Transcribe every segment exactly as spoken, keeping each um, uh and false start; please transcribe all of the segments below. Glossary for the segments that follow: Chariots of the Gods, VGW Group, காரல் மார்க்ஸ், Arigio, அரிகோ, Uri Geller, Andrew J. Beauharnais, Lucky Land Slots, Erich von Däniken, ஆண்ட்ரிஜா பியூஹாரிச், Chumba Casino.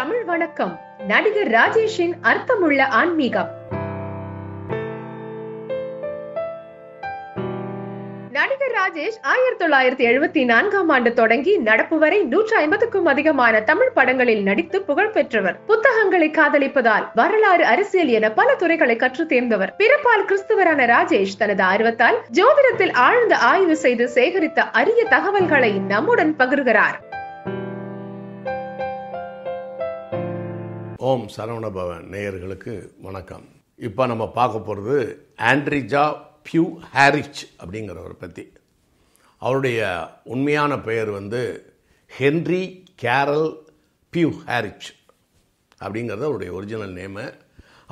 Tamil Vanakkam. நடிகர் ராஜேஷின் அர்த்தமுள்ள ஆன்மீகம். நடிகர் ராஜேஷ் ஆயிரத்தி தொள்ளாயிரத்தி எழுபத்தி நான்காம் ஆண்டு தொடங்கி நடப்பு வரை நூற்றி ஐம்பதுக்கும் அதிகமான தமிழ் படங்களில் நடித்து புகழ் பெற்றவர். புத்தகங்களை காதலிப்பதால் வரலாறு, அரசியல் என பல துறைகளை கற்று தேர்ந்தவர். பிறப்பால் கிறிஸ்தவரான ராஜேஷ் தனது ஆர்வத்தால் ஜோதிடத்தில் ஆழ்ந்த ஆய்வு செய்து சேகரித்த அரிய தகவல்களை நம்முடன் பகிர்கிறார். ஓம் சரவணபவன் நேயர்களுக்கு வணக்கம். இப்போ நம்ம பார்க்க போகிறது ஆண்ட்ரிஜா பியூஹாரிச் அப்படிங்கிறவரை பற்றி. அவருடைய உண்மையான பெயர் வந்து ஹென்றி கேரல் பியூஹாரிச் அப்படிங்கிறது அவருடைய ஒரிஜினல் நேமு.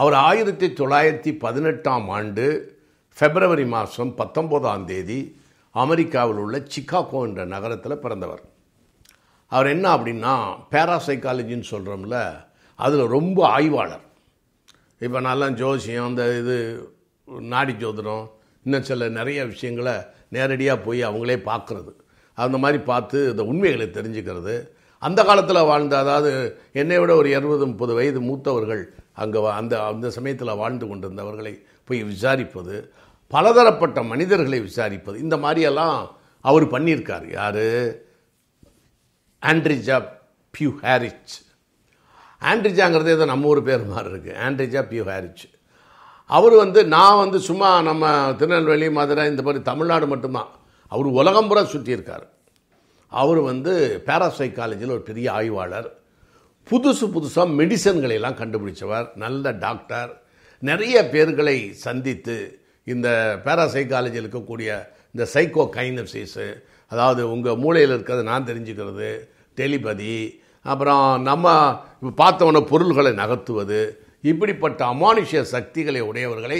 அவர் ஆயிரத்தி தொள்ளாயிரத்தி பதினெட்டாம் ஆண்டு பிப்ரவரி மாதம் பத்தொம்போதாம் தேதி அமெரிக்காவில் உள்ள சிக்காகோ என்ற நகரத்தில் பிறந்தவர். அவர் என்ன அப்படின்னா, பேராசைக்காலஜின்னு சொல்கிறோம்ல, அதில் ரொம்ப ஆய்வாளர். இப்போ நல்லா ஜோசியம், இந்த இது நாடி ஜோதிடம், இன்னும் சில நிறைய விஷயங்களை நேரடியாக போய் அவங்களே பார்க்குறது, அந்த மாதிரி பார்த்து இந்த உண்மைகளை தெரிஞ்சுக்கிறது. அந்த காலத்தில் வாழ்ந்த, அதாவது என்னை விட ஒரு இருபது முப்பது வயது மூத்தவர்கள் அங்கே அந்த அந்த சமயத்தில் வாழ்ந்து கொண்டிருந்தவர்களை போய் விசாரிப்பது, பலதரப்பட்ட மனிதர்களை விசாரிப்பது, இந்த மாதிரியெல்லாம் அவர் பண்ணியிருக்கார். யார்? ஆண்ட்ரிஜா பியூஹாரிச். ஆண்ட்ரிஜாங்கிறது ஏதோ நம்ம ஊர் பேர் மாதிரி இருக்குது, ஆண்ட்ரிஜா பியூஹாரிச். அவர் வந்து, நான் வந்து சும்மா நம்ம திருநெல்வேலி, மதுரை, இந்த மாதிரி தமிழ்நாடு மட்டும்தான், அவர் உலகம் பூரா சுற்றியிருக்கார். அவர் வந்து பேராசைக்காலஜியில் ஒரு பெரிய ஆய்வாளர், புதுசு புதுசாக மெடிசன்களையெல்லாம் கண்டுபிடிச்சவர், நல்ல டாக்டர். நிறைய பேர்களை சந்தித்து இந்த பேராசைக்காலஜியில் இருக்கக்கூடிய இந்த சைக்கோ கைனப்சிஸு, அதாவது உங்கள் மூளையில் இருக்கிறது நான் தெரிஞ்சுக்கிறது, டெலிபதி, அப்புறம் நம்ம இப்போ பார்த்தவன பொருள்களை நகர்த்துவது, இப்படிப்பட்ட அமானுஷ்ய சக்திகளை உடையவர்களை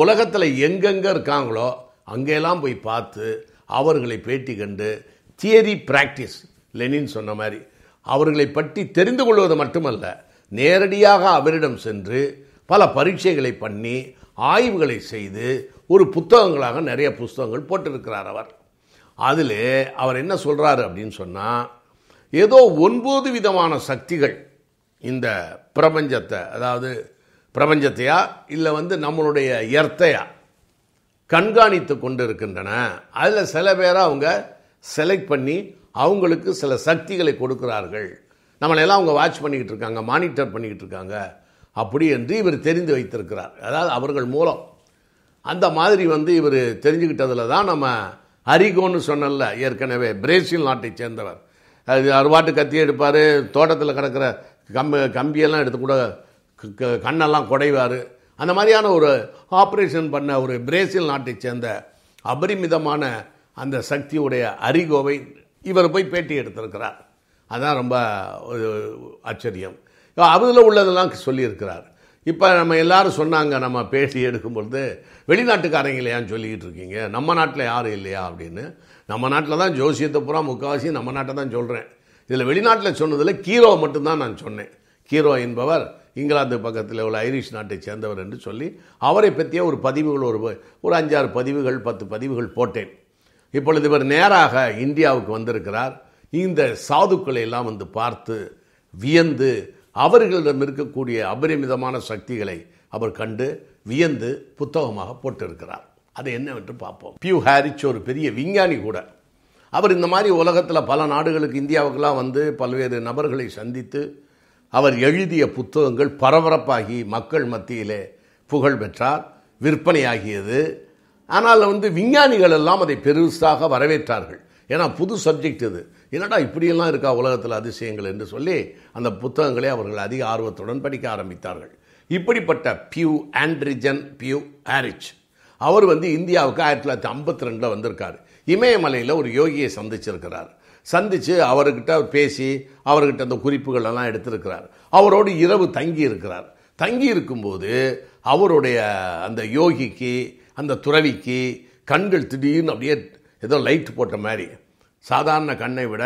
உலகத்தில் எங்கெங்கே இருக்காங்களோ அங்கெல்லாம் போய் பார்த்து அவர்களை பேட்டி கண்டு தியரி பிராக்டிஸ், லெனின் சொன்ன மாதிரி, அவர்களை பற்றி தெரிந்து கொள்வது மட்டுமல்ல, நேரடியாக அவரிடம் சென்று பல பரீட்சைகளை பண்ணி ஆய்வுகளை செய்து ஒரு புத்தகங்களாக நிறைய புத்தகங்கள் போட்டிருக்கிறார் அவர். அதில் அவர் என்ன சொல்கிறாரு அப்படின்னு சொன்னால், ஏதோ ஒன்பது விதமான சக்திகள் இந்த பிரபஞ்சத்தை, அதாவது பிரபஞ்சத்தையா இல்லை வந்து நம்மளுடைய எர்த்தையா கண்காணித்து கொண்டு இருக்கின்றன. அதில் சில பேரை அவங்க செலக்ட் பண்ணி அவங்களுக்கு சில சக்திகளை கொடுக்கிறார்கள். நம்மளெல்லாம் அவங்க வாட்ச் பண்ணிக்கிட்டு இருக்காங்க, மானிட்டர் பண்ணிக்கிட்டு இருக்காங்க, அப்படி என்று இவர் தெரிந்து வைத்திருக்கிறார். அதாவது அவர்கள் மூலம் அந்த மாதிரி வந்து இவர் தெரிஞ்சுக்கிட்டதில் தான் நம்ம அரிகோன்னு சொன்னல ஏற்கனவே, பிரேசில் நாட்டை சேர்ந்தவர். அது அறுவாட்டு கத்தி எடுப்பார், தோட்டத்தில் கிடக்கிற கம்பு கம்பியெல்லாம் எடுத்து கூட கண்ணெல்லாம் குடைவார். அந்த மாதிரியான ஒரு ஆப்ரேஷன் பண்ண ஒரு பிரேசில் நாட்டை சேர்ந்த அபரிமிதமான அந்த சக்தியுடைய அரிகோவை இவர் போய் பேட்டி எடுத்திருக்கிறார். அதுதான் ரொம்ப ஆச்சரியம். அதில் உள்ளதெல்லாம் சொல்லியிருக்கிறார். இப்போ நம்ம எல்லோரும் சொன்னாங்க, நம்ம பேட்டி எடுக்கும்பொழுது வெளிநாட்டுக்காரங்களையான்னு சொல்லிக்கிட்டு இருக்கீங்க, நம்ம நாட்டில் யாரும் இல்லையா அப்படின்னு. நம்ம நாட்டில் தான் ஜோசியத்தை பூரா முக்கால்வாசி நம்ம நாட்டை தான் சொல்கிறேன். இதில் வெளிநாட்டில் சொன்னதில் கீரோ மட்டும்தான் நான் சொன்னேன். கீரோ என்பவர் இங்கிலாந்து பக்கத்தில் உள்ள ஐரிஷ் நாட்டை சேர்ந்தவர் என்று சொல்லி அவரை பற்றிய ஒரு பதிவுகள், ஒரு ஒரு அஞ்சாறு பதிவுகள், பத்து பதிவுகள் போட்டேன். இப்பொழுது இவர் நேராக இந்தியாவுக்கு வந்திருக்கிறார். இந்த சாதுக்களை எல்லாம் வந்து பார்த்து வியந்து அவர்களிடம் இருக்கக்கூடிய அபரிமிதமான சக்திகளை அவர் கண்டு வியந்து புத்தகமாக போட்டிருக்கிறார். அது என்னவென்று பார்ப்போம். பியூஹாரிச் ஒரு பெரிய விஞ்ஞானி கூட. அவர் இந்த மாதிரி உலகத்தில் பல நாடுகளுக்கு, இந்தியாவுக்கெல்லாம் வந்து பல்வேறு நபர்களை சந்தித்து அவர் எழுதிய புத்தகங்கள் பரபரப்பாகி மக்கள் மத்தியிலே புகழ் பெற்றார், விற்பனையாகியது. ஆனால் வந்து விஞ்ஞானிகள் எல்லாம் அதை பெருசாக வரவேற்றார்கள். ஏன்னா புது சப்ஜெக்ட் இது, என்னடா இப்படியெல்லாம் இருக்கா உலகத்தில் அதிசயங்கள் என்று சொல்லி அந்த புத்தகங்களை அவர்கள் அதிக ஆர்வத்துடன் படிக்க ஆரம்பித்தார்கள். இப்படிப்பட்ட பியூ ஆண்ட்ரிஜன் பியூஹாரிச் அவர் வந்து இந்தியாவுக்கு ஆயிரத்தி தொள்ளாயிரத்தி ஐம்பத்தி ரெண்டில் வந்திருக்கார். இமயமலையில் ஒரு யோகியை சந்திச்சிருக்கிறார். சந்தித்து அவர்கிட்ட பேசி அவர்கிட்ட அந்த குறிப்புகளெல்லாம் எடுத்திருக்கிறார். அவரோடு இரவு தங்கி இருக்கிறார். தங்கி இருக்கும்போது அவருடைய அந்த யோகிக்கு அந்த துறவிக்கு கண்கள் திடீர்னு அப்படியே ஏதோ லைட் போட்ட மாதிரி, சாதாரண கண்ணை விட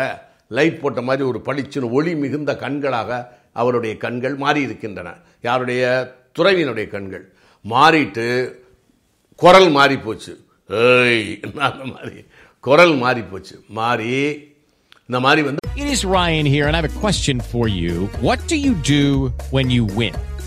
லைட் போட்ட மாதிரி ஒரு பளிச்சுன்னு ஒளி மிகுந்த கண்களாக அவருடைய கண்கள் மாறி இருக்கின்றன. யாருடைய? துறவியினுடைய கண்கள் மாறிட்டு குரல் மாறி போச்சு. ஏய் அந்த மாதிரி குரல் மாறி போச்சு. மாறி இந்த மாதிரி வந்து It is Ryan here and I have a question for you. What do you do when you win?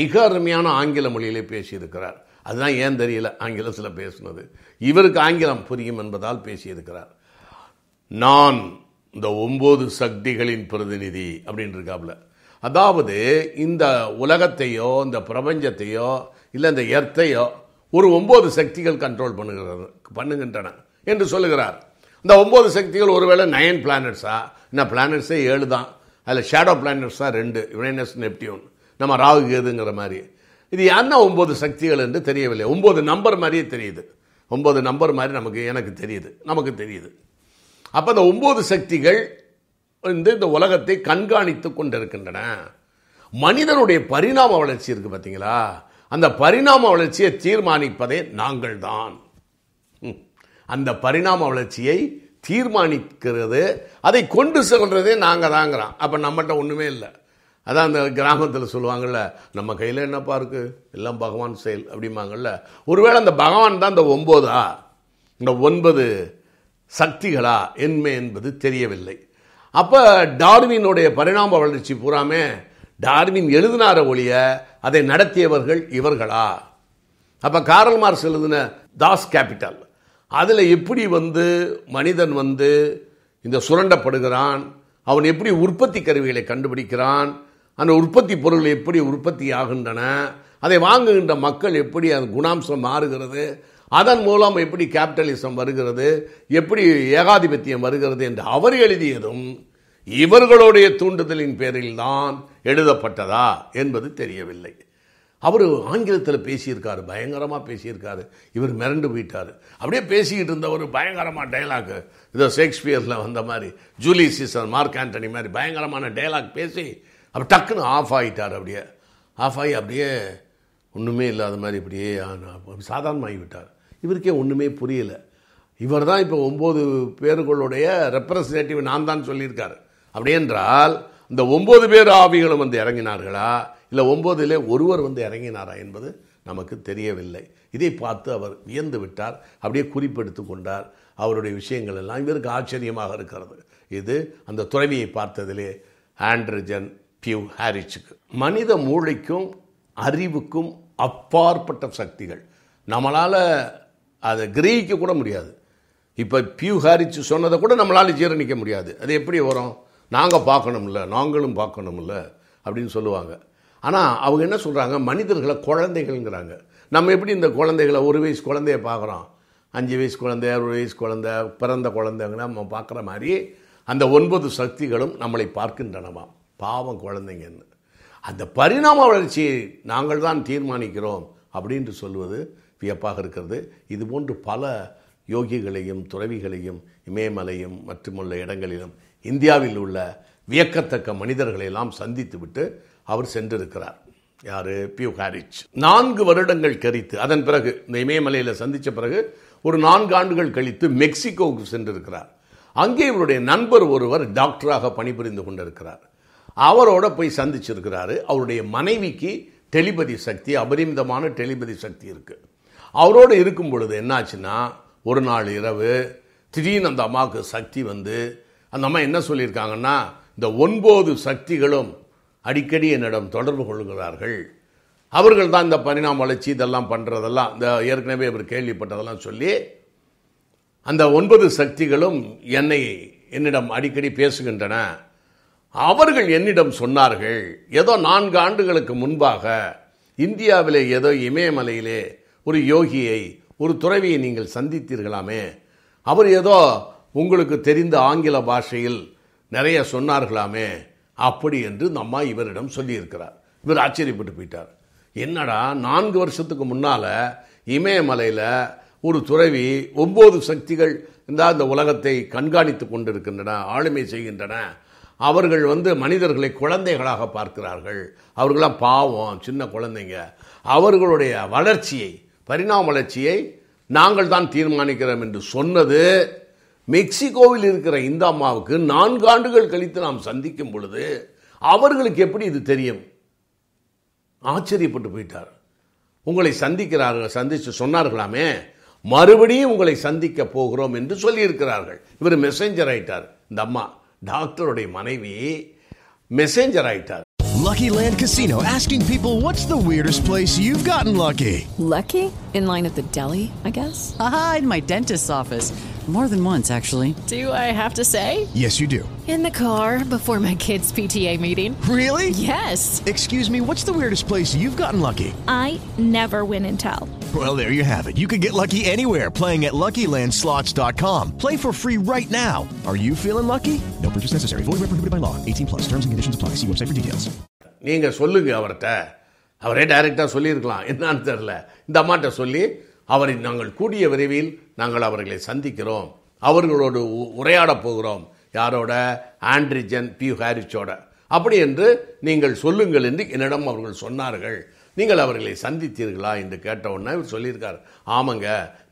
மிக அருமையான ஆங்கில மொழியிலே பேசி இருக்கிறார். அதுதான் ஏன் தெரியல, ஆங்கிலத்தில் பேசுனது. இவருக்கு ஆங்கிலம் புரியும் என்பதால் பேசியிருக்கிறார். நான் இந்த ஒன்பது சக்திகளின் பிரதிநிதி அப்படின்னு இருக்காப்புல. அதாவது இந்த உலகத்தையோ இந்த பிரபஞ்சத்தையோ இல்லை இந்த எர்த்தையோ ஒரு ஒன்பது சக்திகள் கண்ட்ரோல் பண்ணுகிறது பண்ணுகின்றன என்று சொல்லுகிறார். இந்த ஒன்பது சக்திகள் ஒருவேளை நைன் பிளானட்ஸா? என்ன, பிளானட்ஸே ஏழு தான். அதில் ஷேடோ பிளானட்ஸா ரெண்டு, யுரேனஸ் நெப்டியூன், நம்ம ராகு கேதுங்கிற மாதிரி. இது யாருன்னா ஒம்பது சக்திகள் என்று தெரியவில்லை. ஒம்பது நம்பர் மாதிரியே தெரியுது. ஒம்பது நம்பர் மாதிரி நமக்கு எனக்கு தெரியுது நமக்கு தெரியுது அப்போ இந்த ஒம்பது சக்திகள் வந்து இந்த உலகத்தை கண்காணித்து கொண்டிருக்கின்றன. மனிதனுடைய பரிணாம வளர்ச்சி இருக்குது பார்த்தீங்களா, அந்த பரிணாம வளர்ச்சியை தீர்மானிப்பதே நாங்கள் தான். அந்த பரிணாம வளர்ச்சியை தீர்மானிக்கிறது, அதை கொண்டு செல்கிறதே நாங்கள் தாங்கிறோம். அப்போ நம்மகிட்ட ஒன்றுமே இல்லை. அதான் அந்த கிராமத்தில் சொல்லுவாங்கள்ல, நம்ம கையில் என்னப்பா இருக்குது, எல்லாம் பகவான் செயல் அப்படிம்பாங்கள்ல. ஒருவேளை அந்த பகவான் தான் இந்த ஒம்போதா, இந்த ஒன்பது சக்திகளா என்மை என்பது தெரியவில்லை. அப்போ டார்வினுடைய பரிணாம வளர்ச்சி பூராமே டார்வின் எழுதினார ஒழிய அதை நடத்தியவர்கள் இவர்களா? அப்போ காரல் மார்க்ஸ் எழுதின தாஸ் கேபிட்டல், அதில் எப்படி வந்து மனிதன் வந்து இந்த சுரண்டப்படுகிறான், அவன் எப்படி உற்பத்தி கருவிகளை கண்டுபிடிக்கிறான், அந்த உற்பத்தி பொருள் எப்படி உற்பத்தி ஆகின்றன, அதை வாங்குகின்ற மக்கள் எப்படி அது குணாம்சம் மாறுகிறது, அதன் மூலம் எப்படி கேபிட்டலிசம் வருகிறது, எப்படி ஏகாதிபத்தியம் வருகிறது என்று அவர் எழுதியதும் இவர்களுடைய தூண்டுதலின் பேரில் தான் எழுதப்பட்டதா என்பது தெரியவில்லை. அவர் ஆங்கிலத்தில் பேசியிருக்காரு, பயங்கரமாக பேசியிருக்காரு. இவர் மிரண்டு போயிட்டார். அப்படியே பேசிக்கிட்டு இருந்தவர் பயங்கரமாக டைலாக், இதோ ஷேக்ஸ்பியரில் வந்த மாதிரி ஜூலி சீசர் மார்க் ஆண்டனி மாதிரி பயங்கரமான டைலாக் பேசி அப்படி டக்குன்னு ஆஃப் ஆகிட்டார். அப்படியே ஆஃப் ஆகி அப்படியே ஒன்றுமே இல்லாத மாதிரி இப்படியே சாதாரணமாகிவிட்டார். இவருக்கே ஒன்றுமே புரியலை. இவர் தான் இப்போ ஒம்பது பேர்களுடைய ரெப்ரசன்டேட்டிவ் நான் தான் சொல்லியிருக்காரு. அப்படியென்றால் இந்த ஒம்பது பேர் ஆவிகளும் வந்து இறங்கினார்களா, இல்லை ஒம்போதிலே ஒருவர் வந்து இறங்கினாரா என்பது நமக்கு தெரியவில்லை. இதை பார்த்து அவர் வியந்து விட்டார். அப்படியே குறிப்பெடுத்து கொண்டார் அவருடைய விஷயங்கள் எல்லாம். இவருக்கு ஆச்சரியமாக இருக்கிறது. இது அந்த துறவியை பார்த்ததிலே ஆண்ட்ரூ ஜே பியூஹாரிச்சுக்கு. மனித மூளைக்கும் அறிவுக்கும் அப்பாற்பட்ட சக்திகள் நம்மளால் அதை கிரகிக்க கூட முடியாது. இப்போ பியூஹாரிச்சு சொன்னதை கூட நம்மளால் ஜீரணிக்க முடியாது. அது எப்படி வரும்? நாங்கள் பார்க்கணும்ல, நாங்களும் பார்க்கணும்ல அப்படின்னு சொல்லுவாங்க. ஆனால் அவங்க என்ன சொல்கிறாங்க, மனிதர்களை குழந்தைகள்ங்கிறாங்க. நம்ம எப்படி இந்த குழந்தைகளை ஒரு வயசு குழந்தைய பார்க்குறோம், அஞ்சு வயசு குழந்தை, ஒரு வயசு குழந்தை, பிறந்த குழந்தைங்க நம்ம பார்க்குற மாதிரி அந்த ஒன்பது சக்திகளும் நம்மளை பார்க்கின்றனவாம். பாவம் குழந்தைங்கன்னு. அந்த பரிணாம வளர்ச்சியை நாங்கள் தான் தீர்மானிக்கிறோம் அப்படின்ட்டு சொல்வது வியப்பாக இருக்கிறது. இதுபோன்று பல யோகிகளையும் துறவிகளையும் இமயமலையும் மற்றுமுள்ள இடங்களிலும் இந்தியாவில் உள்ள வியக்கத்தக்க மனிதர்களையெல்லாம் சந்தித்துவிட்டு அவர் சென்றிருக்கிறார். யாரு? பியூஹாரிச். நான்கு வருடங்கள் கழித்து, அதன் பிறகு இந்த இமயமலையில் சந்தித்த பிறகு ஒரு நான்கு ஆண்டுகள் கழித்து மெக்சிகோவுக்கு சென்றிருக்கிறார். அங்கே இவருடைய நண்பர் ஒருவர் டாக்டராக பணிபுரிந்து கொண்டிருக்கிறார். அவரோட போய் சந்திச்சிருக்கிறாரு. அவருடைய மனைவிக்கு டெலிபதி சக்தி, அபரிமிதமான டெலிபதி சக்தி இருக்குது. அவரோடு இருக்கும் பொழுது என்னாச்சுன்னா, ஒரு நாள் இரவு திடீர்னு அந்த அம்மாவுக்கு சக்தி வந்து, அந்த அம்மா என்ன சொல்லியிருக்காங்கன்னா, இந்த ஒன்பது சக்திகளும் அடிக்கடி என்னிடம் தொடர்பு கொள்கிறார்கள், அவர்கள் தான் இந்த பரிணாம வளர்ச்சி இதெல்லாம் பண்ணுறதெல்லாம் இந்த ஏற்கனவே இவர் கேள்விப்பட்டதெல்லாம் சொல்லி, அந்த ஒன்பது சக்திகளும் என்னை என்னிடம் அடிக்கடி பேசுகின்றன, அவர்கள் என்னிடம் சொன்னார்கள், ஏதோ நான்கு ஆண்டுகளுக்கு முன்பாக இந்தியாவிலே ஏதோ இமயமலையிலே ஒரு யோகியை, ஒரு துறவியை நீங்கள் சந்தித்தீர்களாமே, அவர் ஏதோ உங்களுக்கு தெரிந்த ஆங்கில பாஷையில் நிறைய சொன்னார்களாமே அப்படி என்று நம்ம இவரிடம் சொல்லியிருக்கிறார். இவர் ஆச்சரியப்பட்டு போயிட்டார். என்னடா நான்கு வருஷத்துக்கு முன்னால் இமயமலையில் ஒரு துறவி ஒம்பது சக்திகள் இந்த உலகத்தை கண்காணித்து கொண்டிருக்கின்றன, ஆளுமை செய்கின்றன, அவர்கள் வந்து மனிதர்களை குழந்தைகளாக பார்க்கிறார்கள், அவர்களாம் பாவம் சின்ன குழந்தைங்க, அவர்களுடைய வளர்ச்சியை பரிணாம வளர்ச்சியை நாங்கள் தான் தீர்மானிக்கிறோம் என்று சொன்னது மெக்சிகோவில் இருக்கிற இந்த அம்மாவுக்கு நான்கு ஆண்டுகள் கழித்து நாம் சந்திக்கும் பொழுது அவர்களுக்கு எப்படி இது தெரியும்? ஆச்சரியப்பட்டு போயிட்டார். உங்களை சந்திக்கிறார்கள், சந்தித்து சொன்னார்களாமே, மறுபடியும் உங்களை சந்திக்க போகிறோம் என்று சொல்லியிருக்கிறார்கள். இவர் மெசேஞ்சர் ஆயிட்டார். இந்த அம்மா டாக்டருடைய மனைவி மெசேஞ்சர் ஆயிட்டார். Lucky Land Casino, asking people, what's the weirdest place you've gotten lucky? Lucky? In line at the deli, I guess? Aha, in my dentist's office. More than once, actually. Do I have to say? Yes, you do. In the car, before my kids' P T A meeting. Really? Yes. Excuse me, what's the weirdest place you've gotten lucky? I never win and tell. Well, there you have it. You can get lucky anywhere, playing at Lucky Land Slots dot com. Play for free right now. Are you feeling lucky? No purchase necessary. Void where prohibited by law. eighteen plus. Terms and conditions apply. See website for details. நீங்கள் சொல்லுங்க அவர்கிட்ட, அவரே டைரெக்டாக சொல்லியிருக்கலாம், என்னான்னு தெரில. இந்த அம்மாட்ட சொல்லி, அவரை நாங்கள் கூடிய விரைவில் நாங்கள் அவர்களை சந்திக்கிறோம், அவர்களோடு உரையாட போகிறோம், யாரோட? ஆண்ட்ரிஜன் பி ஹாரிஸோட. அப்படி என்று நீங்கள் சொல்லுங்கள் என்று என்னிடம் அவர்கள் சொன்னார்கள். நீங்கள் அவர்களை சந்தித்தீர்களா என்று கேட்டவுடனே இவர் சொல்லியிருக்கார், ஆமாங்க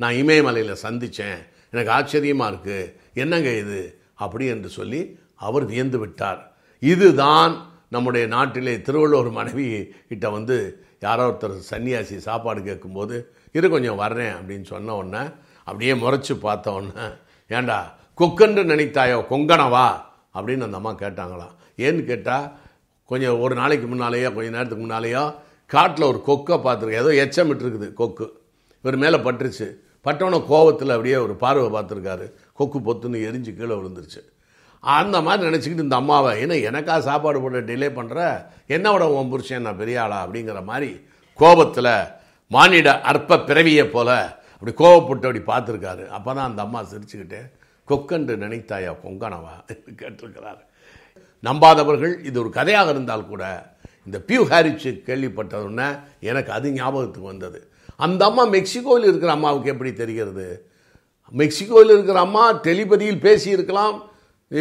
நான் இமயமலையில் சந்தித்தேன், எனக்கு ஆச்சரியமாக இருக்குது, என்னங்க இது அப்படி என்று சொல்லி அவர் வியந்து விட்டார். இதுதான் நம்முடைய நாட்டிலே திருவள்ளுவர் மனைவி கிட்ட வந்து யாரோ ஒருத்தர் சன்னியாசி சாப்பாடு கேட்கும்போது இரு கொஞ்சம் வர்றேன் அப்படின்னு சொன்ன உடனே அப்படியே முறைச்சி பார்த்த உடனே, ஏண்டா கொக்கன்று நினைத்தாயோ கொங்கனவா அப்படின்னு அந்த அம்மா கேட்டாங்களாம். ஏன்னு கேட்டால், கொஞ்சம் ஒரு நாளைக்கு முன்னாலேயோ கொஞ்சம் நேரத்துக்கு முன்னாலேயோ காட்டில் ஒரு கொக்கை பார்த்துருக்கேன், ஏதோ எச்சமிட்டு இருக்குது கொக்கு, இவர் மேலே பட்டுருச்சு, பட்டவன கோவத்தில் அப்படியே ஒரு பார்வை பார்த்துருக்காரு, கொக்கு பொத்துன்னு எரிஞ்சு கீழே விழுந்துருச்சு. அந்த மாதிரி நினச்சிக்கிட்டு இந்த அம்மாவை, ஏன்னா எனக்கா சாப்பாடு போட்டு டிலே பண்ணுற, என்னோட உன் புருஷன் நான் பெரிய ஆளா அப்படிங்கிற மாதிரி கோபத்தில் மானிட அற்ப பிறவியை போல அப்படி கோபப்பட்டு அப்படி பார்த்துருக்காரு. அப்போ தான் அந்த அம்மா சிரிச்சுக்கிட்டு கொக்கன்று நினைத்தாயா கொங்கனவா கேட்டிருக்கிறாரு. நம்பாதவர்கள், இது ஒரு கதையாக இருந்தால் கூட இந்த பியூ ஹாரிஸ் கேள்விப்பட்டதுன்னா எனக்கு அது ஞாபகத்துக்கு வந்தது. அந்த அம்மா மெக்சிகோவில் இருக்கிற அம்மாவுக்கு எப்படி தெரிகிறது? மெக்சிகோவில் இருக்கிற அம்மா டெலிபதியில் பேசியிருக்கலாம்,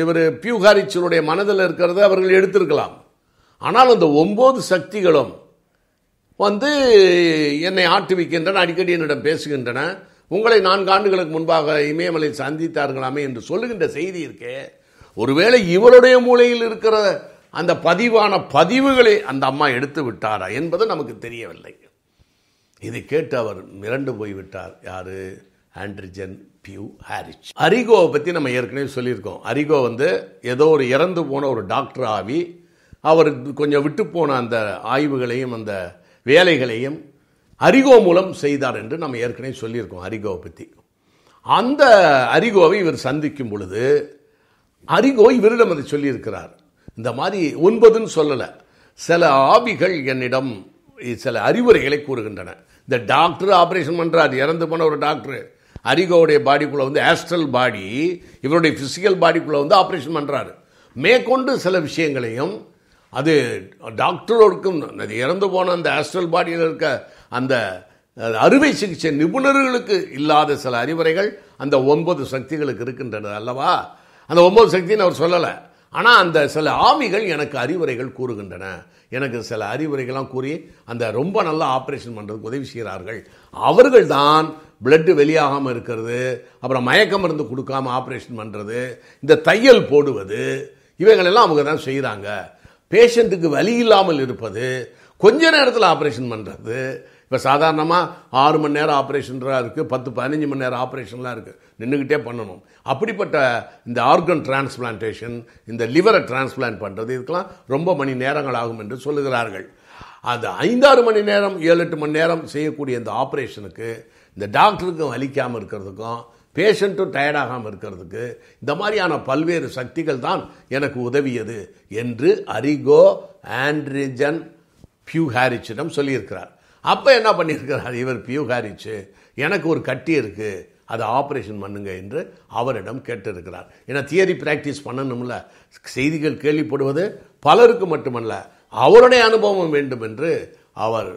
இவர் பியூ ஹாரிஸனுடைய மனதில் இருக்கிறத அவர்கள் எடுத்திருக்கலாம். ஆனால் அந்த ஒம்பது சக்திகளும் வந்து என்னை ஆட்டுவிக்கின்றன, அடிக்கடி என்னிடம் பேசுகின்றன, உங்களை நான்கு ஆண்டுகளுக்கு முன்பாக இமயமலை சந்தித்தார்களாமே என்று சொல்லுகின்ற செய்தி இருக்கே, ஒருவேளை இவருடைய மூலையில் இருக்கிற அந்த பதிவான பதிவுகளை அந்த அம்மா எடுத்து விட்டாரா என்பது நமக்கு தெரியவில்லை. இதை கேட்டு அவர் மிரண்டு போய்விட்டார். யாரு? ஆண்ட்ரிஜன் பியூ ஹாரிஸ். அரிகோவை பற்றி நம்ம ஏற்கனவே சொல்லியிருக்கோம். அரிகோ வந்து ஏதோ ஒரு இறந்து போன ஒரு டாக்டர் ஆவி, அவர் கொஞ்சம் விட்டு போன அந்த ஆய்வுகளையும் அந்த வேலைகளையும் அரிகோ மூலம் செய்தார் என்று நம்ம ஏற்கனவே சொல்லியிருக்கோம் அரிகோவை பற்றி. அந்த அரிகோவை இவர் சந்திக்கும் பொழுது அரிகோ இவரிடம் அதை சொல்லியிருக்கிறார். இந்த மாதிரி ஒன்பதுன்னு சொல்லலை, சில ஆவிகள் என்னிடம் சில அறிவுரைகளை கூறுகின்றன. இந்த டாக்டர் ஆப்ரேஷன் பண்ணுறார், இறந்து போன ஒரு டாக்டர், அரிகோவுடைய பாடிக்குள்ளே வந்து ஆஸ்ட்ரல் பாடி, இவருடைய ஃபிசிக்கல் பாடிக்குள்ளே வந்து ஆப்ரேஷன் பண்ணுறாரு. மேற்கொண்டு சில விஷயங்களையும் அது டாக்டர்களுக்கும் அது இறந்து போன அந்த ஆஸ்ட்ரல் பாடியில் இருக்க அந்த அறுவை சிகிச்சை நிபுணர்களுக்கு இல்லாத சில அறிவுரைகள் அந்த ஒன்பது சக்திகளுக்கு இருக்கின்றன அல்லவா? அந்த ஒன்பது சக்தின்னு அவர் சொல்லலை, ஆனால் அந்த சில ஆவிகள் எனக்கு அறிவுரைகள் கூறுகின்றன, எனக்கு சில அறிவுரைகள்லாம் கூறி அந்த ரொம்ப நல்லா ஆப்ரேஷன் பண்ணுறதுக்கு உதவி செய்கிறார்கள். அவர்கள் தான் பிளட்டு வெளியாகாமல் இருக்கிறது, அப்புறம் மயக்க மருந்து கொடுக்காமல் ஆப்ரேஷன் பண்ணுறது, இந்த தையல் போடுவது, இவைகளெல்லாம் அவங்க தான் செய்கிறாங்க. பேஷண்ட்டுக்கு வலி இல்லாமல் இருப்பது, கொஞ்ச நேரத்தில் ஆப்ரேஷன் பண்ணுறது. இப்போ சாதாரணமாக ஆறு மணி நேரம் ஆப்ரேஷன்லாம் இருக்குது, பத்து பதினஞ்சு மணி நேரம் ஆப்ரேஷன்லாம் இருக்குது, நின்றுக்கிட்டே பண்ணணும். அப்படிப்பட்ட இந்த ஆர்கன் டிரான்ஸ்பிளான்டேஷன், இந்த லிவரை டிரான்ஸ்பிளான்ட் பண்ணுறது, இதுக்கெல்லாம் ரொம்ப மணி நேரங்கள் ஆகும் என்று சொல்லுகிறார்கள். அது ஐந்தாறு மணி நேரம் ஏழு எட்டு மணி நேரம் செய்யக்கூடிய இந்த ஆப்ரேஷனுக்கு இந்த டாக்டருக்கும் வலிக்காமல் இருக்கிறதுக்கும் பேஷண்ட்டும் டயர்டாகாமல் இருக்கிறதுக்கு இந்த மாதிரியான பல்வேறு சக்திகள் தான் எனக்கு உதவியது என்று அரிகோ ஆண்ட்ரிஜன் பியூஹாரிச்சிடம் சொல்லியிருக்கிறார். அப்போ என்ன பண்ணியிருக்கிறார் இவர் பியூஹாரிச்சு, எனக்கு ஒரு கட்டி இருக்குது அதை ஆப்ரேஷன் பண்ணுங்க என்று அவரிடம் கேட்டிருக்கிறார். ஏன்னா தியரி ப்ராக்டிஸ் பண்ணணும்ல, செய்திகள் கேள்விப்படுவது பலருக்கு மட்டுமல்ல அவருடைய அனுபவம் வேண்டும் என்று அவர்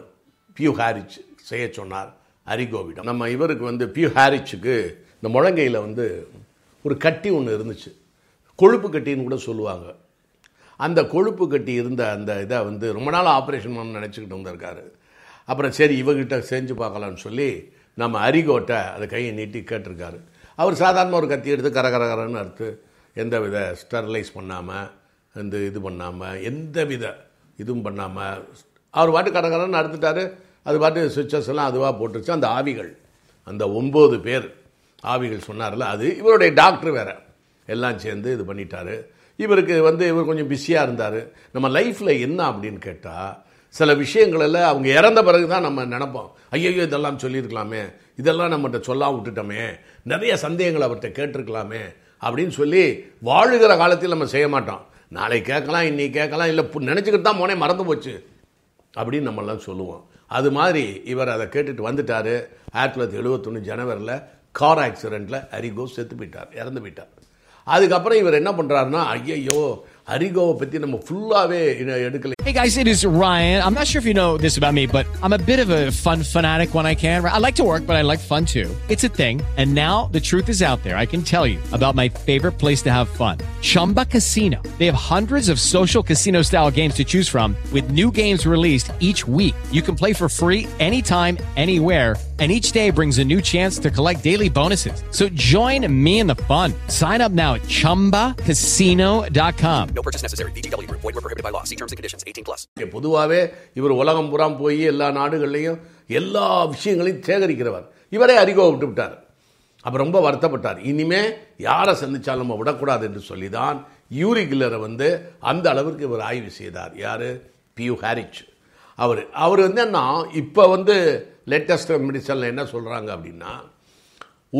பியூஹாரிச் செய்ய சொன்னார் அரிகோவிடம். நம்ம இவருக்கு வந்து பியூஹாரிச்சுக்கு இந்த முழங்கையில் வந்து ஒரு கட்டி ஒன்று இருந்துச்சு, கொழுப்பு கட்டின்னு கூட சொல்லுவாங்க. அந்த கொழுப்பு கட்டி இருந்த அந்த இதை வந்து ரொம்ப நாள் ஆப்ரேஷன் பண்ண நினச்சிக்கிட்டு வந்திருக்காரு. அப்புறம் சரி இவகிட்ட செஞ்சு பார்க்கலான்னு சொல்லி நம்ம அரிகோட்டை அதை கையை நீட்டி கேட்டிருக்காரு. அவர் சாதாரண ஒரு கத்தி எடுத்து கரகரகரன்னு அறுத்து எந்த வித ஸ்டெர்லைஸ் பண்ணாமல் இந்த இது பண்ணாமல் எந்த வித இதுவும் பண்ணாமல் அவர் பாட்டு கரகரன்னு அறுத்துட்டார். அது பாட்டு சுவிட்சஸ் எல்லாம் அதுவாக போட்டுருச்சு. அந்த ஆவிகள், அந்த ஒம்பது பேர் ஆவிகள் சொன்னார்ல, அது இவருடைய டாக்டர் வேறு எல்லாம் சேர்ந்து இது பண்ணிட்டார். இவருக்கு வந்து இவர் கொஞ்சம் பிஸியாக இருந்தார். நம்ம லைஃப்பில் என்ன அப்படின்னு கேட்டால் சில விஷயங்களில் அவங்க இறந்த பிறகு தான் நம்ம நினைப்போம், ஐயோ இதெல்லாம் சொல்லியிருக்கலாமே, இதெல்லாம் நம்மகிட்ட சொல்லாமல் விட்டுட்டோமே, நிறைய சந்தேகங்கள் அவர்கிட்ட கேட்டிருக்கலாமே அப்படின்னு சொல்லி வாழுகிற காலத்தில் நம்ம செய்ய மாட்டோம். நாளை கேட்கலாம், இன்றைக்கி கேட்கலாம், இல்லை நினச்சிக்கிட்டு தான் போனே மறந்து போச்சு அப்படின்னு நம்மளாம் சொல்லுவோம். அது மாதிரி இவர் அதை கேட்டுட்டு வந்துட்டார். ஆயிரத்தி தொள்ளாயிரத்தி எழுபத்தொன்று ஜனவரியில் கார் ஆக்சிடெண்ட்டில் அரிகோ செத்து போயிட்டார், இறந்து போயிட்டார். அதுக்கப்புறம் இவர் என்ன பண்றாருன்னா, ஐயோ அரிகோவை பத்தி நம்ம ஃபுல்லாவே எடுக்கல. Hey guys, it is Ryan. I'm not sure if you know this about me, but I'm a bit of a fun fanatic when I can. I like to work, but I like fun too. It's a thing. And now the truth is out there. I can tell you about my favorite place to have fun. Chumba Casino. They have hundreds of social casino style games to choose from with new games released each week. You can play for free anytime, anywhere. And each day brings a new chance to collect daily bonuses. So join me in the fun. Sign up now at chumba casino dot com. No purchase necessary. V G W Group. Void where prohibited by law. See terms and conditions. eighteen plus. பொதுவாவே இவர் உலகம் புறம் போய் எல்லா நாடுகள்லயும் எல்லா விஷயங்களையும் சேகரிக்கிறவர். இவரே அரிகோ விட்டு விட்டார். அப்ப ரொம்ப வருத்தப்பட்டார். இனிமே யாரை சந்திச்சாலும் நம்ம விடக்கூடாது என்று சொல்லிதான் யூரி கில்லரை வந்து அந்த அளவுக்கு இவர் ஆய்வு செய்தார். யாரு? பியூஹாரிச். அவர் அவர் வந்து என்ன இப்போ வந்து லேட்டஸ்ட் மெடிசனில் என்ன சொல்கிறாங்க அப்படின்னா,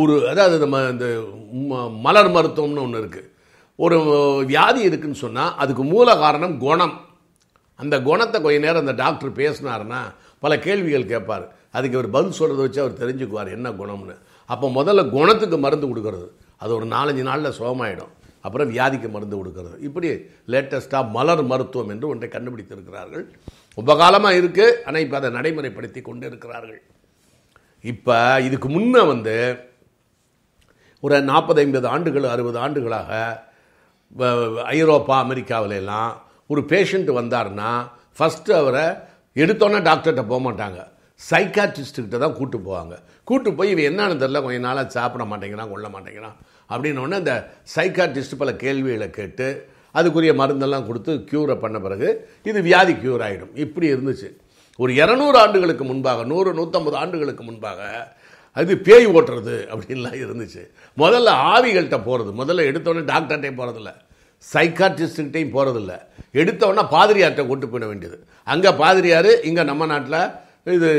ஒரு அதாவது நம்ம இந்த மலர் மருத்துவம்னு ஒன்று இருக்குது. ஒரு வியாதி இருக்குதுன்னு சொன்னால் அதுக்கு மூல காரணம் குணம். அந்த குணத்தை கொஞ்ச நேரம் அந்த டாக்டர் பேசினாருன்னா பல கேள்விகள் கேட்பார். அதுக்கு அவர் பதில் சொல்கிறத வச்சு அவர் தெரிஞ்சுக்குவார் என்ன குணம்னு. அப்போ முதல்ல குணத்துக்கு மருந்து கொடுக்கறது, அது ஒரு நாலஞ்சு நாளில் சுகமாயிடும். அப்புறம் வியாதிக்கு மருந்து கொடுக்கறது. இப்படி லேட்டஸ்ட்டாக மலர் மருத்துவம் என்று ஒன்றை கண்டுபிடித்திருக்கிறார்கள். ரொம்ப காலமாக இருக்குது, ஆனால் இப்போ அதை நடைமுறைப்படுத்தி கொண்டு இருக்கிறார்கள். இப்போ இதுக்கு முன்னே வந்து ஒரு நாற்பது ஐம்பது ஆண்டுகள் அறுபது ஆண்டுகளாக ஐரோப்பா அமெரிக்காவிலெல்லாம் ஒரு பேஷண்ட்டு வந்தார்னா ஃபஸ்ட்டு அவரை எடுத்தோன்னே டாக்டர்கிட்ட போக மாட்டாங்க, சைக்காட்ரிஸ்ட்டுக்கிட்ட தான் கூட்டு போவாங்க. கூட்டு போய் இவன் என்னன்னு தெரியல, கொஞ்ச நாளாக சாப்பிட மாட்டேங்கிறான், கொள்ள மாட்டேங்கிறான் அப்படின்னோடனே அந்த சைக்காட்ரிஸ்ட் பல கேள்விகளை கேட்டு அதுக்குரிய மருந்தெல்லாம் கொடுத்து க்யூரை பண்ண பிறகு இது வியாதி க்யூர் ஆகிடும். இப்படி இருந்துச்சு. ஒரு இரநூறு ஆண்டுகளுக்கு முன்பாக, நூறு நூற்றம்பது ஆண்டுகளுக்கு முன்பாக அது பேய் ஓட்டுறது அப்படின்லாம் இருந்துச்சு. முதல்ல ஆவிகள்கிட்ட போகிறது, முதல்ல எடுத்தோடனே டாக்டர்கிட்டையும் போகிறதில்ல, சைக்காட்ரிஸ்ட்கிட்டையும் போகிறதில்ல, எடுத்தோடனே பாதிரியார்கிட்ட கொண்டு போயிட வேண்டியது. அங்கே பாதிரியார், இங்கே நம்ம நாட்டில் இது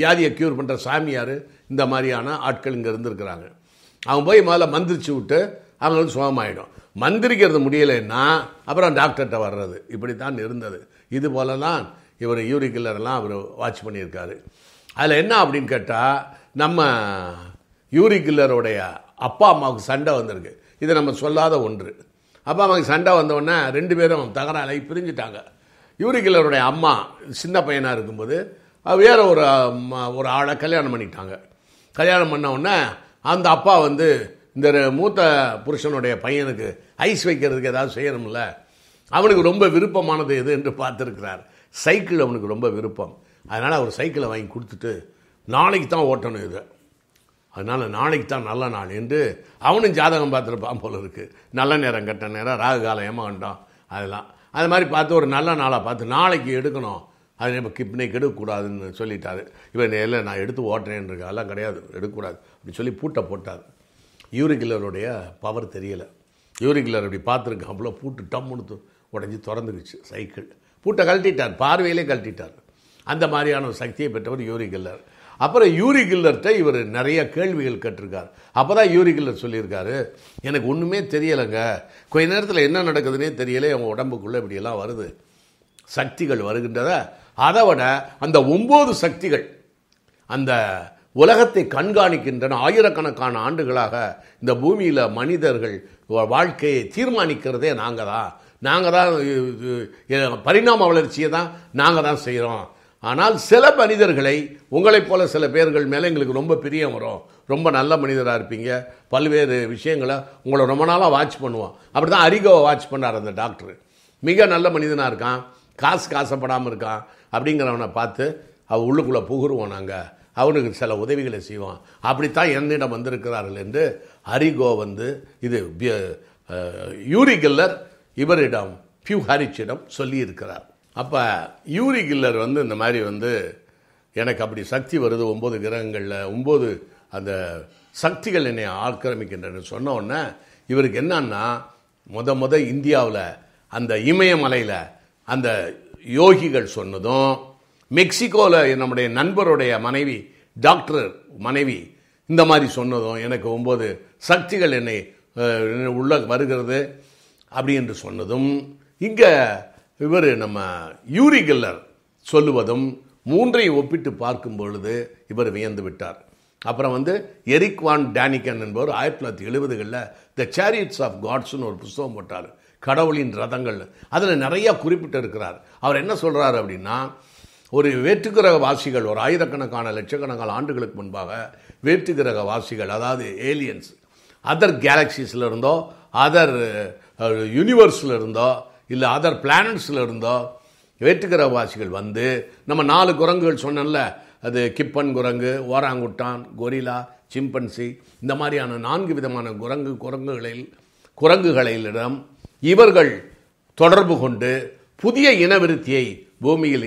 வியாதியை க்யூர் பண்ணுற சாமியார், இந்த மாதிரியான ஆட்கள் இங்கே இருந்துருக்கிறாங்க. அவன் போய் முதல்ல மந்திரிச்சு விட்டு அவங்களுக்கு சுகமாயிடும். மந்திரிக்கிறது முடியலைன்னா அப்புறம் டாக்டர்கிட்ட வர்றது, இப்படி தான் இருந்தது. இது போல தான் இவர் யூரி கில்லர்லாம் அவர் வாட்ச் பண்ணியிருக்காரு. அதில் என்ன அப்படின்னு கேட்டால், நம்ம யூரி கில்லருடைய அப்பா அம்மாவுக்கு சண்டை வந்திருக்கு. இது நம்ம சொல்லாத ஒன்று. அப்பா அம்மாவுக்கு சண்டை வந்தோடனே ரெண்டு பேரும் தகராறு பிரிஞ்சுட்டாங்க. யூரி கில்லருடைய அம்மா சின்ன பையனாக இருக்கும்போது வேறு ஒரு ஒரு ஆளை கல்யாணம் பண்ணிட்டாங்க. கல்யாணம் பண்ணவுடனே அந்த அப்பா வந்து இந்த மூத்த புருஷனுடைய பையனுக்கு ஐஸ் வைக்கிறதுக்கு ஏதாவது செய்யணும்ல, அவனுக்கு ரொம்ப விருப்பமானது எது என்று பார்த்துருக்கிறார். சைக்கிள் அவனுக்கு ரொம்ப விருப்பம். அதனால் அவர் சைக்கிளை வாங்கி கொடுத்துட்டு நாளைக்கு தான் ஓட்டணும் இது, அதனால் நாளைக்கு தான் நல்ல நாள் என்று அவனும் ஜாதகம் பார்த்துருப்பான் போல இருக்குது. நல்ல நேரம் கெட்ட நேரம் ராகு காலம் ஏமாண்டான் அதெல்லாம் அது மாதிரி பார்த்து ஒரு நல்ல நாளாக பார்த்து நாளைக்கு எடுக்கணும், அது நம்ம இன்னைக்கு எடுக்கக்கூடாதுன்னு சொல்லிட்டாரு. இவன் இல்லை நான் எடுத்து ஓட்டுறேன்னு இருக்கேன், அதெல்லாம் கிடையாது எடுக்கக்கூடாது அப்படின்னு சொல்லி பூட்டை போட்டார். யூரி கில்லருடைய பவர் தெரியலை. யூரி கில்லர் அப்படி பார்த்துருக்கான், அவ்வளோ பூட்டு டம்முன்னு உடஞ்சி திறந்துக்குச்சு சைக்கிள். பூட்டை கழட்டிட்டார், பார்வையிலே கழட்டிட்டார். அந்த மாதிரியான சக்தியை பெற்றவர் யூரி கில்லர். அப்புறம் யூரி கில்லர்கிட்ட இவர் நிறைய கேள்விகள் கேட்டிருக்கார். அப்போ தான் யூரி கில்லர் சொல்லியிருக்காரு, எனக்கு ஒன்றுமே தெரியலைங்க, கொஞ்ச நேரத்தில் என்ன நடக்குதுன்னே தெரியல, அவங்க உடம்புக்குள்ளே இப்படியெல்லாம் வருது, சக்திகள் வருகின்றத. அதை விட அந்த ஒம்பது சக்திகள் அந்த உலகத்தை கண்காணிக்கின்றன. ஆயிரக்கணக்கான ஆண்டுகளாக இந்த பூமியில் மனிதர்கள் வாழ்க்கையை தீர்மானிக்கிறதே நாங்கள் தான், நாங்கள் தான் பரிணாம வளர்ச்சியை தான் நாங்கள் தான் செய்கிறோம். ஆனால் சில மனிதர்களை உங்களைப் போல சில பேர்கள் மேலே எங்களுக்கு ரொம்ப பிரியம் வரும். ரொம்ப நல்ல மனிதராக இருப்பீங்க, பல்வேறு விஷயங்களை உங்களை ரொம்ப நாளாக வாட்ச் பண்ணுவோம். அப்படி தான் அரிகோவை வாட்ச் பண்ணார் அந்த டாக்டர். மிக நல்ல மனிதனாக இருக்கான், காசு காசப்படாமல் இருக்கான் அப்படிங்கிறவனை பார்த்து அவன் உள்ளுக்குள்ளே புகுருவோம், நாங்கள் அவனுக்கு சில உதவிகளை செய்வோம், அப்படித்தான் என்னிடம் வந்திருக்கிறார்கள் என்று அரிகோ வந்து இது யூரி கில்லர் இவரிடம் பியூஹாரிச்சிடம் சொல்லியிருக்கிறார். அப்போ யூரி கில்லர் வந்து இந்த மாதிரி வந்து எனக்கு அப்படி சக்தி வருது, ஒம்பது கிரகங்களில் ஒம்பது அந்த சக்திகள் என்னை ஆக்கிரமிக்கின்றன சொன்ன உடனே இவருக்கு என்னன்னா, முத முத இந்தியாவில் அந்த இமயமலையில் அந்த யோகிகள் சொன்னதும், மெக்சிகோவில் நம்முடைய நண்பருடைய மனைவி டாக்டர் மனைவி இந்த மாதிரி சொன்னதும் எனக்கு ஒம்பது சக்திகள் என்னை உள்ள வருகிறது அப்படி என்று சொன்னதும், இங்கே இவர் நம்ம யூரி கில்லர் சொல்லுவதும் மூன்றையும் ஒப்பிட்டு பார்க்கும் பொழுது இவர் வியந்து விட்டார். அப்புறம் வந்து எரிக் வான் டேனிகன் என்பவர் ஆயிரத்தி தொள்ளாயிரத்தி எழுபதுகளில் த சேரியட்ஸ் ஆஃப் காட்ஸ்னு ஒரு புஸ்தகம் போட்டார், கடவுளின் ரதங்கள். அதில் நிறையா குறிப்பிட்டு இருக்கிறார். அவர் என்ன சொல்கிறார் அப்படின்னா, ஒரு வேற்றுக்கிரக வாசிகள் ஒரு ஆயிரக்கணக்கான லட்சக்கணக்கான ஆண்டுகளுக்கு முன்பாக வேற்றுக்கிரக வாசிகள், அதாவது ஏலியன்ஸ், அதர் கேலக்சிஸில் இருந்தோ அதர் யூனிவர்ஸில் இருந்தோ இல்லை அதர் பிளானட்ஸில் இருந்தோ வேற்றுக்கிரக வாசிகள் வந்து, நம்ம நாலு குரங்குகள் சொன்னோம்ல, அது கிப்பன் குரங்கு, ஓராங்குட்டான், கொரிலா, சிம்பன்சி, இந்த மாதிரியான நான்கு விதமான குரங்கு குரங்குகளில் குரங்குகளிடம் இவர்கள் தொடர்பு கொண்டு புதிய இனவிருத்தியை பூமியில்.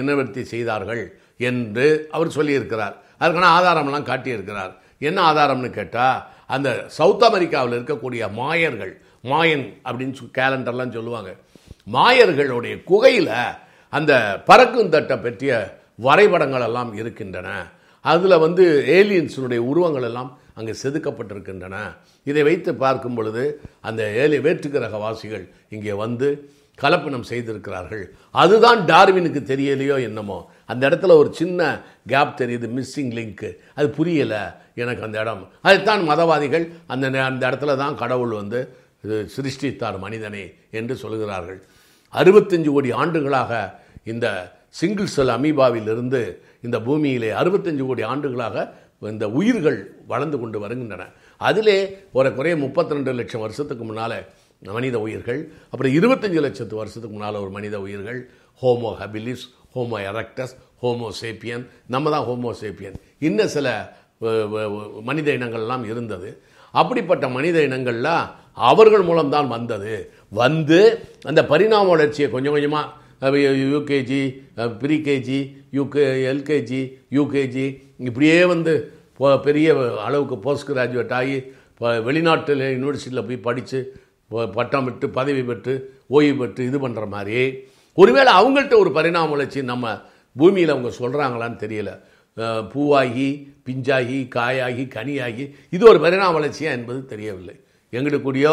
இனவர்த்தி செய்தார்கள் என்று அவர் சொல்லியிருக்கிறார். அதற்கான ஆதாரம்லாம் காட்டியிருக்கிறார். என்ன ஆதாரம்னு கேட்டால், அந்த சவுத் அமெரிக்காவில் இருக்கக்கூடிய மாயர்கள், மாயன் அப்படின்னு கேலண்டர்லாம் சொல்லுவாங்க, மாயர்களுடைய குகையில் அந்த பறக்கும் தட்டை பற்றிய வரைபடங்கள் எல்லாம் இருக்கின்றன. அதில் வந்து ஏலியன்ஸினுடைய உருவங்கள் எல்லாம் அங்கே செதுக்கப்பட்டிருக்கின்றன. இதை வைத்து பார்க்கும் பொழுது அந்த ஏலி வேற்றுக்கிரக வாசிகள் இங்கே வந்து கலப்பணம் செய்திருக்கிறார்கள். அதுதான் டார்வினுக்கு தெரியலையோ என்னமோ, அந்த இடத்துல ஒரு சின்ன கேப் தெரியுது, மிஸ்ஸிங் லிங்க்கு, அது புரியலை எனக்கு அந்த இடம். அதைத்தான் மதவாதிகள் அந்த அந்த இடத்துல தான் கடவுள் வந்து சிருஷ்டித்தார் மனிதனை என்று சொல்கிறார்கள். அறுபத்தஞ்சு கோடி ஆண்டுகளாக இந்த சிங்கிள் செல் அமீபாவிலிருந்து இந்த பூமியிலே அறுபத்தஞ்சு கோடி ஆண்டுகளாக இந்த உயிர்கள் வளர்ந்து கொண்டு வருகின்றன. அதிலே ஒரு குறைய முப்பத்தி ரெண்டு லட்சம் வருஷத்துக்கு முன்னால் மனித உயிர்கள், அப்புறம் இருபத்தஞ்சு லட்சத்து வருஷத்துக்கு முன்னால் ஒரு மனித உயிர்கள், Homo habilis, Homo erectus, Homo sapien, நம்ம தான் ஹோமோ சேப்பியன், இன்னும் சில மனித இனங்கள்லாம் இருந்தது. அப்படிப்பட்ட மனித இனங்கள்லாம் அவர்கள் மூலம்தான் வந்தது. வந்து அந்த பரிணாம வளர்ச்சியை கொஞ்சம் கொஞ்சமாக UKG, pre KG, UK LKG, UKG இப்படியே வந்து பெரிய அளவுக்கு போஸ்ட் கிராஜுவேட் ஆகி வெளிநாட்டில் யூனிவர்சிட்டியில் போய் படித்து பட்டம் பெற்று பதவி பெற்று ஓய்வு பெற்று இது பண்ணுற மாதிரி. ஒருவேளை அவங்கள்ட்ட ஒரு பரிணாம வளர்ச்சி நம்ம பூமியில் அவங்க சொல்கிறாங்களான்னு தெரியல. பூவாகி, பிஞ்சாகி, காயாகி, கனியாகி, இது ஒரு பரிணாம வளர்ச்சியா என்பது தெரியவில்லை. எங்கிட்ட கூடியோ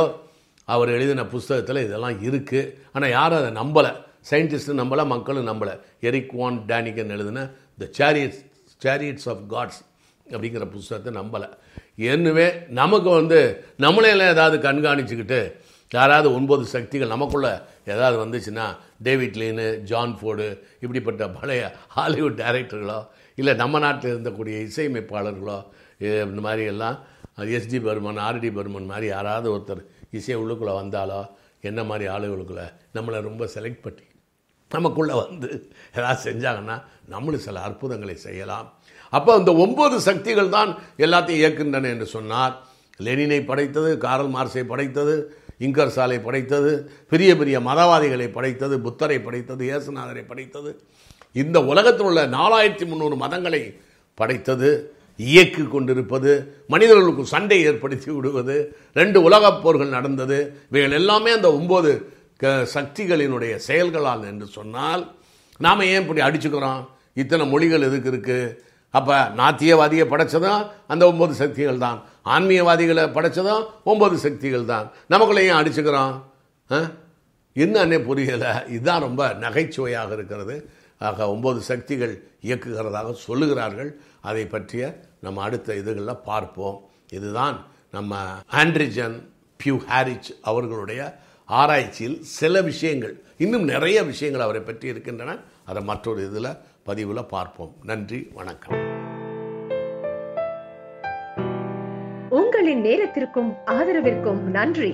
அவர் எழுதின புஸ்தகத்தில் இதெல்லாம் இருக்குது, ஆனால் யாரும் அதை நம்பலை, சயின்டிஸ்ட்டும் நம்பலை, மக்களும் நம்பலை. எரிக் வான் டேனிகன் எழுதின the chariots chariots of gods அப்படிங்கிற புஸ்தகத்தை நம்பலை. என்னவே நமக்கு வந்து நம்மளையெல்லாம் ஏதாவது கண்காணிச்சுக்கிட்டு யாராவது ஒன்பது சக்திகள் நமக்குள்ளே ஏதாவது வந்துச்சுன்னா, டேவிட் லீனு, ஜான் ஃபோர்டு இப்படிப்பட்ட பழைய ஹாலிவுட் டைரக்டர்களோ இல்லை நம்ம நாட்டில் இருந்தக்கூடிய இசையமைப்பாளர்களோ இந்த மாதிரி எல்லாம், எஸ்டி பர்மன், ஆர்டி பர்மன் மாதிரி யாராவது ஒருத்தர் இசை உள்ளுக்குள்ளே வந்தாலோ, என்ன மாதிரி ஆளுகளுக்குள்ளே நம்மளை ரொம்ப செலக்ட் பண்ணி நமக்குள்ளே வந்து ஏதாவது செஞ்சாங்கன்னா நம்மளும் சில அற்புதங்களை செய்யலாம். அப்போ அந்த ஒன்பது சக்திகள் தான் எல்லாத்தையும் இயக்குகின்றன என்று சொன்னார். லெனினை படைத்தது, காரல் மார்க்ஸை படைத்தது, இங்கர்சாலை படைத்தது, பெரிய பெரிய மதவாதிகளை படைத்தது, புத்தரை படைத்தது, இயேசுநாதரை படைத்தது, இந்த உலகத்தில் உள்ள நாலாயிரத்தி முந்நூறு மதங்களை படைத்தது, இயக்கி கொண்டிருப்பது, மனிதர்களுக்கு சண்டை ஏற்படுத்தி விடுவது, ரெண்டு உலகப் போர்கள் நடந்தது, இவைகள் எல்லாமே அந்த ஒம்பது க சக்திகளினுடைய செயல்களால் என்று சொன்னால் நாம் ஏன் இப்படி அடிச்சுக்கிறோம்? இத்தனை மொழிகள் எதுக்கு இருக்குது? அப்போ நாத்தியவாதியை படைச்சதும் அந்த ஒம்பது சக்திகள் தான், ஆன்மீகவாதிகளை படைச்சதும் ஒம்பது சக்திகள் தான், நமக்குள்ளே ஏன் அடிச்சுக்கிறோம்? என்னன்னே புரியலை. இதுதான் ரொம்ப நகைச்சுவையாக இருக்கிறது. ஆக ஒம்பது சக்திகள் இயக்குகிறதாக சொல்லுகிறார்கள். அதை பற்றிய நம்ம அடுத்த இதுகளில் பார்ப்போம். இதுதான் நம்ம ஆண்ட்ரிஜன் பியூஹாரிச் அவர்களுடைய ஆராய்ச்சியில் சில விஷயங்கள். இன்னும் நிறைய விஷயங்கள் அவரை பற்றி இருக்கின்றன. அதை மற்றொரு இதில் பதிவில் பார்ப்போம். நன்றி, வணக்கம். உங்களின் நேரத்திற்கும் ஆதரவிற்கும் நன்றி.